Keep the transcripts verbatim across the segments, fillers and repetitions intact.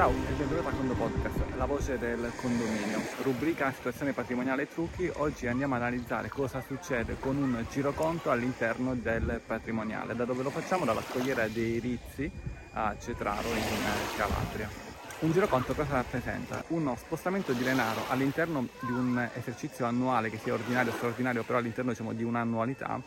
Ciao e benvenuto a Condo Podcast, la voce del condominio. Rubrica situazione patrimoniale e trucchi. Oggi andiamo ad analizzare cosa succede con un giroconto all'interno del patrimoniale. Da dove lo facciamo? Dalla scogliera dei Rizzi a Cetraro in Calabria. Un giroconto cosa rappresenta? Uno spostamento di denaro all'interno di un esercizio annuale, che sia ordinario o straordinario, però all'interno diciamo di un'annualità,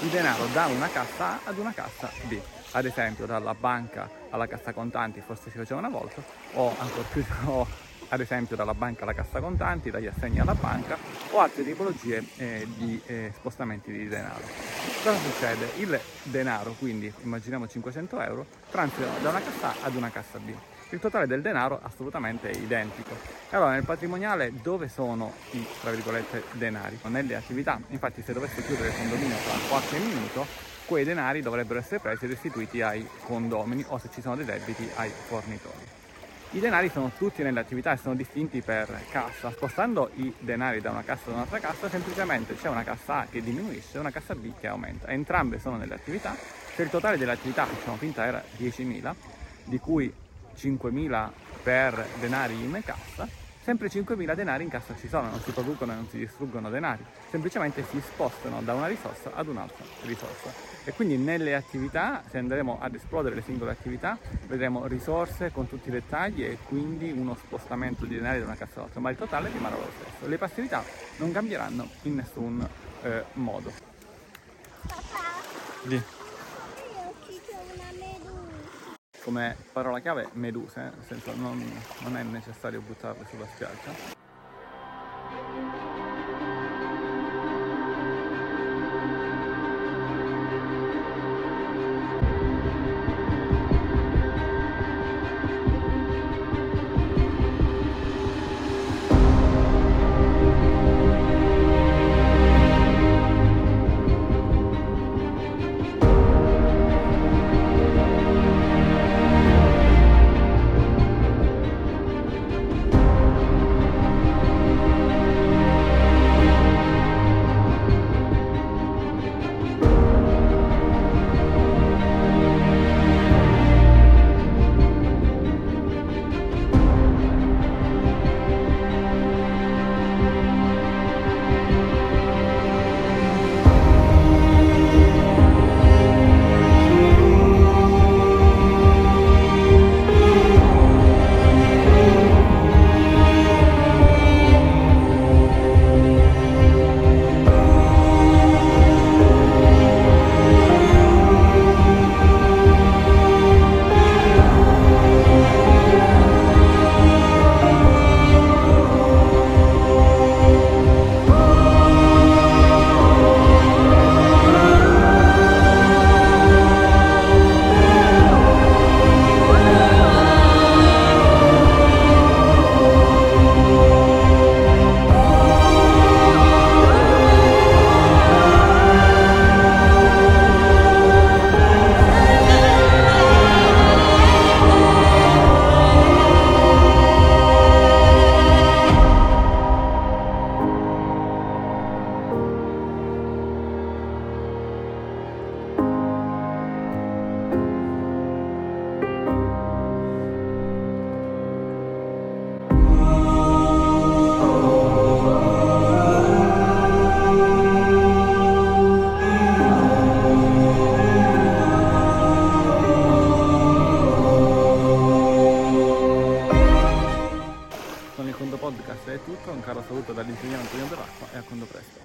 di denaro da una cassa A ad una cassa B. Ad esempio dalla banca alla cassa contanti, forse si faceva una volta, o ancora più o ad esempio dalla banca alla cassa contanti, dagli assegni alla banca o altre tipologie eh, di eh, spostamenti di denaro. Cosa succede? Il denaro, quindi immaginiamo cinquecento euro, transita da una cassa A ad una cassa B. Il totale del denaro assolutamente è identico. E allora nel patrimoniale dove sono i, tra virgolette, denari? Nelle attività. Infatti se dovesse chiudere il condominio tra qualche minuto, quei denari dovrebbero essere presi e restituiti ai condomini o, se ci sono dei debiti, ai fornitori. I denari sono tutti nelle attività e sono distinti per cassa. Spostando i denari da una cassa ad un'altra cassa, semplicemente c'è una cassa A che diminuisce e una cassa B che aumenta. Entrambe sono nelle attività. Se il totale delle attività, diciamo finta, era diecimila, di cui cinquemila per denari in cassa, sempre cinquemila denari in cassa ci sono, non si producono e non si distruggono denari, semplicemente si spostano da una risorsa ad un'altra risorsa. E quindi nelle attività, se andremo ad esplodere le singole attività, vedremo risorse con tutti i dettagli e quindi uno spostamento di denari da una cassa all'altra, ma il totale rimarrà lo stesso. Le passività non cambieranno in nessun eh, modo. Papà, Dì. Io ho chiesto una medusa. Come parola chiave meduse, nel senso non, non è necessario buttarle sulla spiaggia. Podcast è tutto, un caro saluto dall'insegnante di Acqua e a quando presto.